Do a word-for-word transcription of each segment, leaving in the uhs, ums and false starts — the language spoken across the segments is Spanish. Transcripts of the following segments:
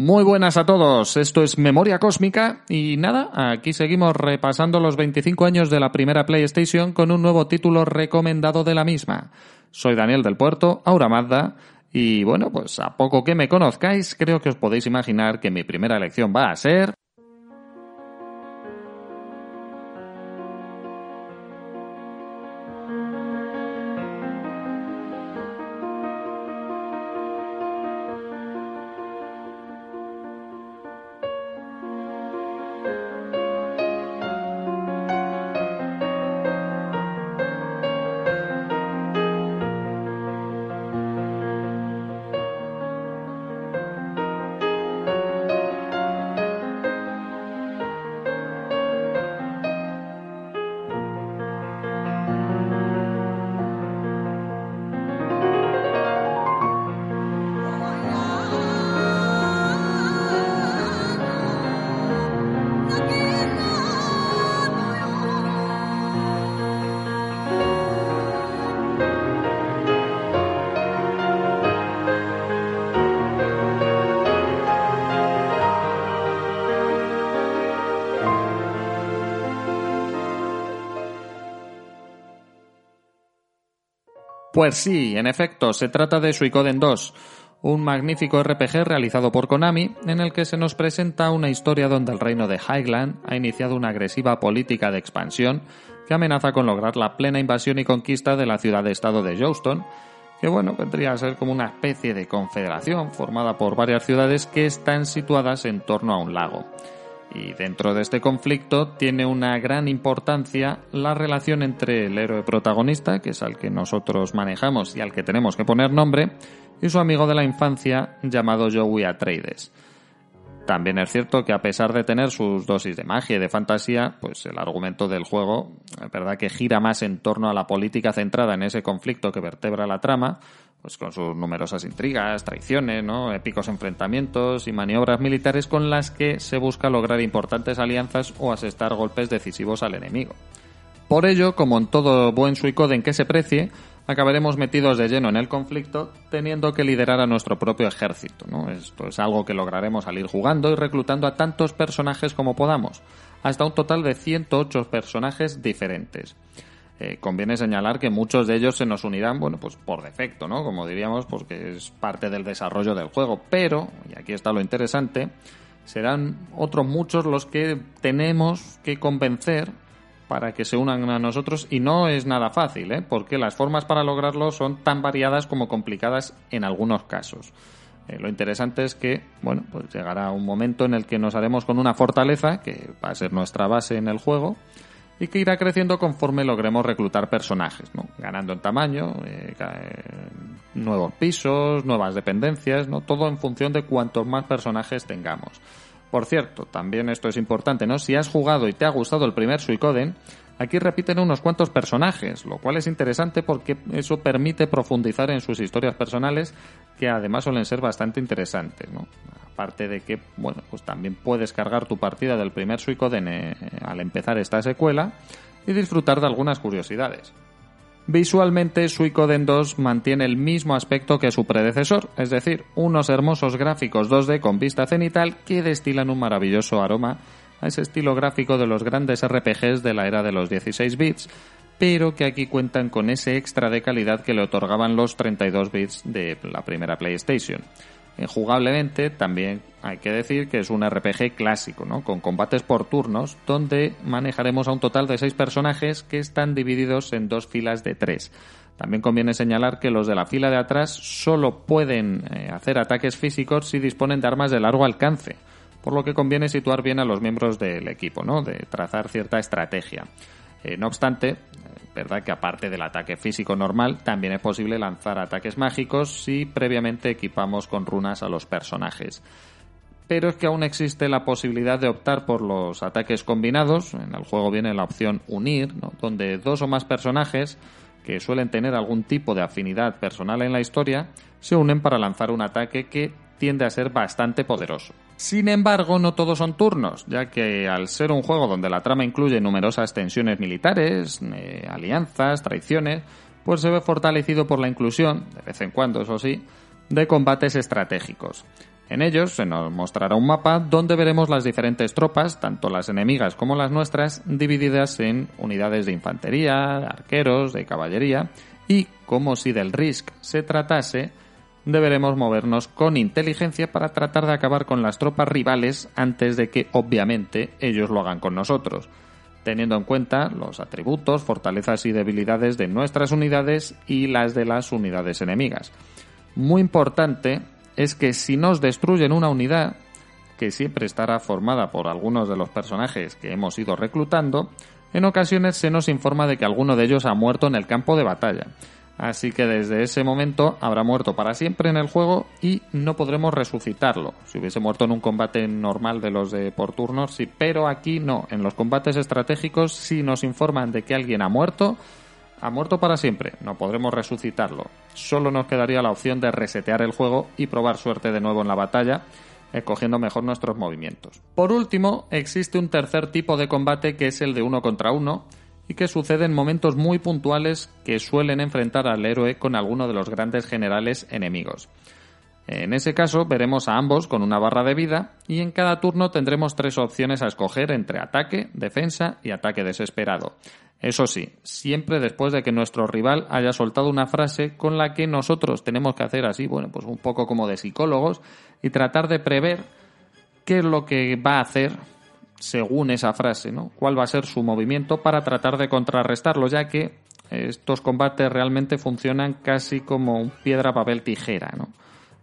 Muy buenas a todos, esto es Memoria Cósmica y nada, aquí seguimos repasando los veinticinco años de la primera PlayStation con un nuevo título recomendado de la misma. Soy Daniel del Puerto, Aura Mazda, y bueno, pues a poco que me conozcáis, creo que os podéis imaginar que mi primera elección va a ser... Pues sí, en efecto, se trata de Suikoden dos, un magnífico R P G realizado por Konami, en el que se nos presenta una historia donde el reino de Highland ha iniciado una agresiva política de expansión que amenaza con lograr la plena invasión y conquista de la ciudad-estado de Jouston, que bueno, vendría a ser como una especie de confederación formada por varias ciudades que están situadas en torno a un lago. Y dentro de este conflicto tiene una gran importancia la relación entre el héroe protagonista, que es al que nosotros manejamos y al que tenemos que poner nombre, y su amigo de la infancia llamado Yowi Atreides. También es cierto que a pesar de tener sus dosis de magia y de fantasía, pues el argumento del juego, es verdad que gira más en torno a la política centrada en ese conflicto que vertebra la trama, pues con sus numerosas intrigas, traiciones, ¿no? Épicos enfrentamientos y maniobras militares con las que se busca lograr importantes alianzas o asestar golpes decisivos al enemigo. Por ello, como en todo buen Suikoden que se precie, acabaremos metidos de lleno en el conflicto teniendo que liderar a nuestro propio ejército, ¿no? Esto es algo que lograremos al ir jugando y reclutando a tantos personajes como podamos, hasta un total de ciento ocho personajes diferentes. Eh, conviene señalar que muchos de ellos se nos unirán, bueno, pues por defecto, ¿no? Como diríamos, pues que es parte del desarrollo del juego. Pero, y aquí está lo interesante, serán otros muchos los que tenemos que convencer para que se unan a nosotros. Y no es nada fácil, ¿eh? Porque las formas para lograrlo son tan variadas como complicadas en algunos casos. Eh, lo interesante es que, bueno, pues llegará un momento en el que nos haremos con una fortaleza, que va a ser nuestra base en el juego, y que irá creciendo conforme logremos reclutar personajes, ¿no? Ganando en tamaño, eh, nuevos pisos, nuevas dependencias, ¿no? Todo en función de cuantos más personajes tengamos. Por cierto, también esto es importante, ¿no? Si has jugado y te ha gustado el primer Suikoden, aquí repiten unos cuantos personajes, lo cual es interesante porque eso permite profundizar en sus historias personales, que además suelen ser bastante interesantes, ¿no? Aparte de que, bueno, pues también puedes cargar tu partida del primer Suikoden eh, al empezar esta secuela y disfrutar de algunas curiosidades. Visualmente, Suikoden dos mantiene el mismo aspecto que su predecesor, es decir, unos hermosos gráficos dos D con vista cenital que destilan un maravilloso aroma a ese estilo gráfico de los grandes R P Gs de la era de los dieciséis bits, pero que aquí cuentan con ese extra de calidad que le otorgaban los treinta y dos bits de la primera PlayStation. Jugablemente, también hay que decir que es un R P G clásico, ¿no? Con combates por turnos, donde manejaremos a un total de seis personajes que están divididos en dos filas de tres. También conviene señalar que los de la fila de atrás solo pueden eh, hacer ataques físicos si disponen de armas de largo alcance, por lo que conviene situar bien a los miembros del equipo, ¿no? De trazar cierta estrategia. Eh, no obstante, es verdad que aparte del ataque físico normal, también es posible lanzar ataques mágicos si previamente equipamos con runas a los personajes. Pero es que aún existe la posibilidad de optar por los ataques combinados. En el juego viene la opción unir, ¿no? Donde dos o más personajes que suelen tener algún tipo de afinidad personal en la historia se unen para lanzar un ataque que tiende a ser bastante poderoso. Sin embargo, no todos son turnos, ya que al ser un juego donde la trama incluye numerosas tensiones militares, eh, alianzas, traiciones, pues se ve fortalecido por la inclusión, de vez en cuando eso sí, de combates estratégicos. En ellos se nos mostrará un mapa donde veremos las diferentes tropas, tanto las enemigas como las nuestras, divididas en unidades de infantería, de arqueros, de caballería, y como si del Risk se tratase, deberemos movernos con inteligencia para tratar de acabar con las tropas rivales antes de que, obviamente, ellos lo hagan con nosotros, teniendo en cuenta los atributos, fortalezas y debilidades de nuestras unidades y las de las unidades enemigas. Muy importante es que si nos destruyen una unidad, que siempre estará formada por algunos de los personajes que hemos ido reclutando, en ocasiones se nos informa de que alguno de ellos ha muerto en el campo de batalla. Así que desde ese momento habrá muerto para siempre en el juego y no podremos resucitarlo. Si hubiese muerto en un combate normal de los de por turnos, sí, pero aquí no. En los combates estratégicos, si nos informan de que alguien ha muerto, ha muerto para siempre, no podremos resucitarlo. Solo nos quedaría la opción de resetear el juego y probar suerte de nuevo en la batalla, escogiendo mejor nuestros movimientos. Por último, existe un tercer tipo de combate que es el de uno contra uno y que sucede en momentos muy puntuales que suelen enfrentar al héroe con alguno de los grandes generales enemigos. En ese caso, veremos a ambos con una barra de vida y en cada turno tendremos tres opciones a escoger entre ataque, defensa y ataque desesperado. Eso sí, siempre después de que nuestro rival haya soltado una frase con la que nosotros tenemos que hacer así, bueno, pues un poco como de psicólogos y tratar de prever qué es lo que va a hacer según esa frase, ¿no? Cuál va a ser su movimiento para tratar de contrarrestarlo, ya que estos combates realmente funcionan casi como un piedra, papel, tijera, ¿no?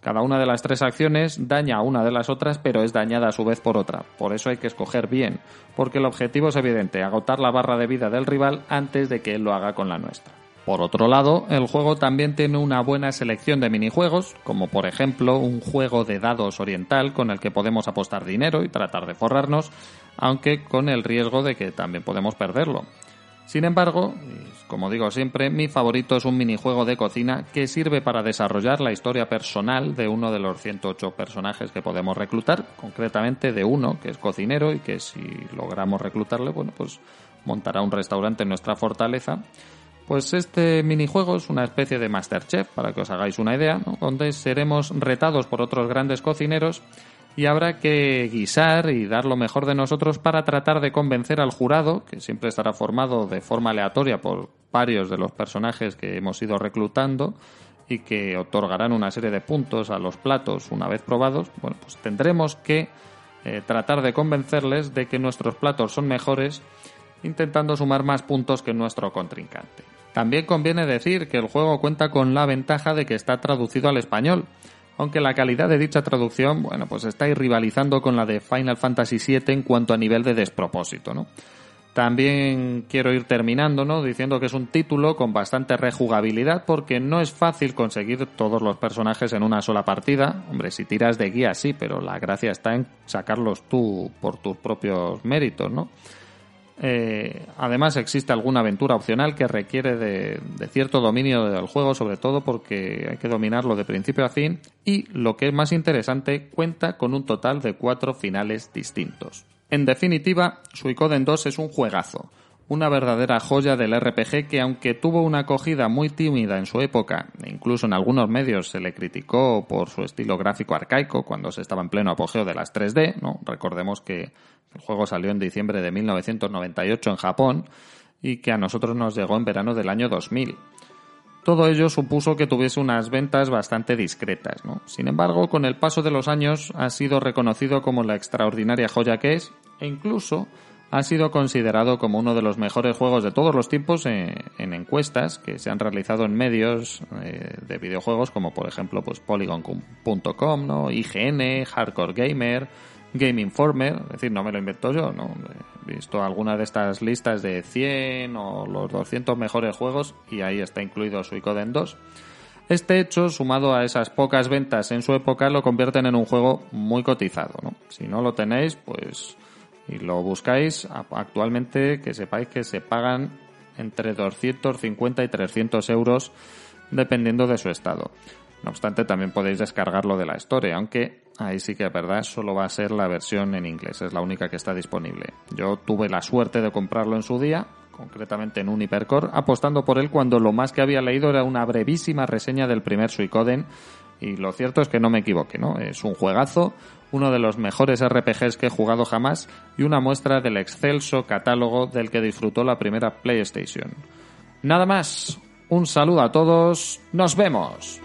Cada una de las tres acciones daña a una de las otras, pero es dañada a su vez por otra. Por eso hay que escoger bien, porque el objetivo es evidente, agotar la barra de vida del rival antes de que él lo haga con la nuestra. Por otro lado, el juego también tiene una buena selección de minijuegos, como por ejemplo un juego de dados oriental con el que podemos apostar dinero y tratar de forrarnos, aunque con el riesgo de que también podemos perderlo. Sin embargo, como digo siempre, mi favorito es un minijuego de cocina que sirve para desarrollar la historia personal de uno de los ciento ocho personajes que podemos reclutar, concretamente de uno que es cocinero y que si logramos reclutarle, bueno, pues montará un restaurante en nuestra fortaleza. Pues este minijuego es una especie de MasterChef, para que os hagáis una idea, ¿no? Donde seremos retados por otros grandes cocineros y habrá que guisar y dar lo mejor de nosotros para tratar de convencer al jurado, que siempre estará formado de forma aleatoria por varios de los personajes que hemos ido reclutando y que otorgarán una serie de puntos a los platos una vez probados. Bueno, pues tendremos que eh, tratar de convencerles de que nuestros platos son mejores, intentando sumar más puntos que nuestro contrincante. También conviene decir que el juego cuenta con la ventaja de que está traducido al español, aunque la calidad de dicha traducción, bueno, pues está rivalizando con la de Final Fantasy siete en cuanto a nivel de despropósito, ¿no? También quiero ir terminando, ¿no?, diciendo que es un título con bastante rejugabilidad porque no es fácil conseguir todos los personajes en una sola partida. Hombre, si tiras de guía sí, pero la gracia está en sacarlos tú por tus propios méritos, ¿no? Eh, además existe alguna aventura opcional que requiere de, de cierto dominio del juego, sobre todo porque hay que dominarlo de principio a fin, y lo que es más interesante, cuenta con un total de cuatro finales distintos. En definitiva, Suikoden dos es un juegazo, una verdadera joya del R P G que, aunque tuvo una acogida muy tímida en su época, e incluso en algunos medios se le criticó por su estilo gráfico arcaico cuando se estaba en pleno apogeo de las tres D, ¿no? Recordemos que el juego salió en diciembre de mil novecientos noventa y ocho en Japón y que a nosotros nos llegó en verano del año dos mil. Todo ello supuso que tuviese unas ventas bastante discretas, ¿no? Sin embargo, con el paso de los años ha sido reconocido como la extraordinaria joya que es, e incluso ha sido considerado como uno de los mejores juegos de todos los tiempos en encuestas que se han realizado en medios de videojuegos como por ejemplo pues Polygon punto com, ¿no?, I G N, Hardcore Gamer, Game Informer, es decir, no me lo invento yo, ¿no? He visto alguna de estas listas de cien o los doscientos mejores juegos y ahí está incluido Suikoden dos. Este hecho, sumado a esas pocas ventas en su época, lo convierten en un juego muy cotizado, ¿no? Si no lo tenéis, pues y lo buscáis, actualmente que sepáis que se pagan entre doscientos cincuenta y trescientos euros dependiendo de su estado. No obstante, también podéis descargarlo de la Store, aunque ahí sí que es verdad, solo va a ser la versión en inglés, es la única que está disponible. Yo tuve la suerte de comprarlo en su día, concretamente en un Hipercor, apostando por él cuando lo más que había leído era una brevísima reseña del primer Suikoden Y lo cierto es que no me equivoqué, ¿no? Es un juegazo, uno de los mejores R P Gs que he jugado jamás y una muestra del excelso catálogo del que disfrutó la primera PlayStation. Nada más, un saludo a todos, ¡nos vemos!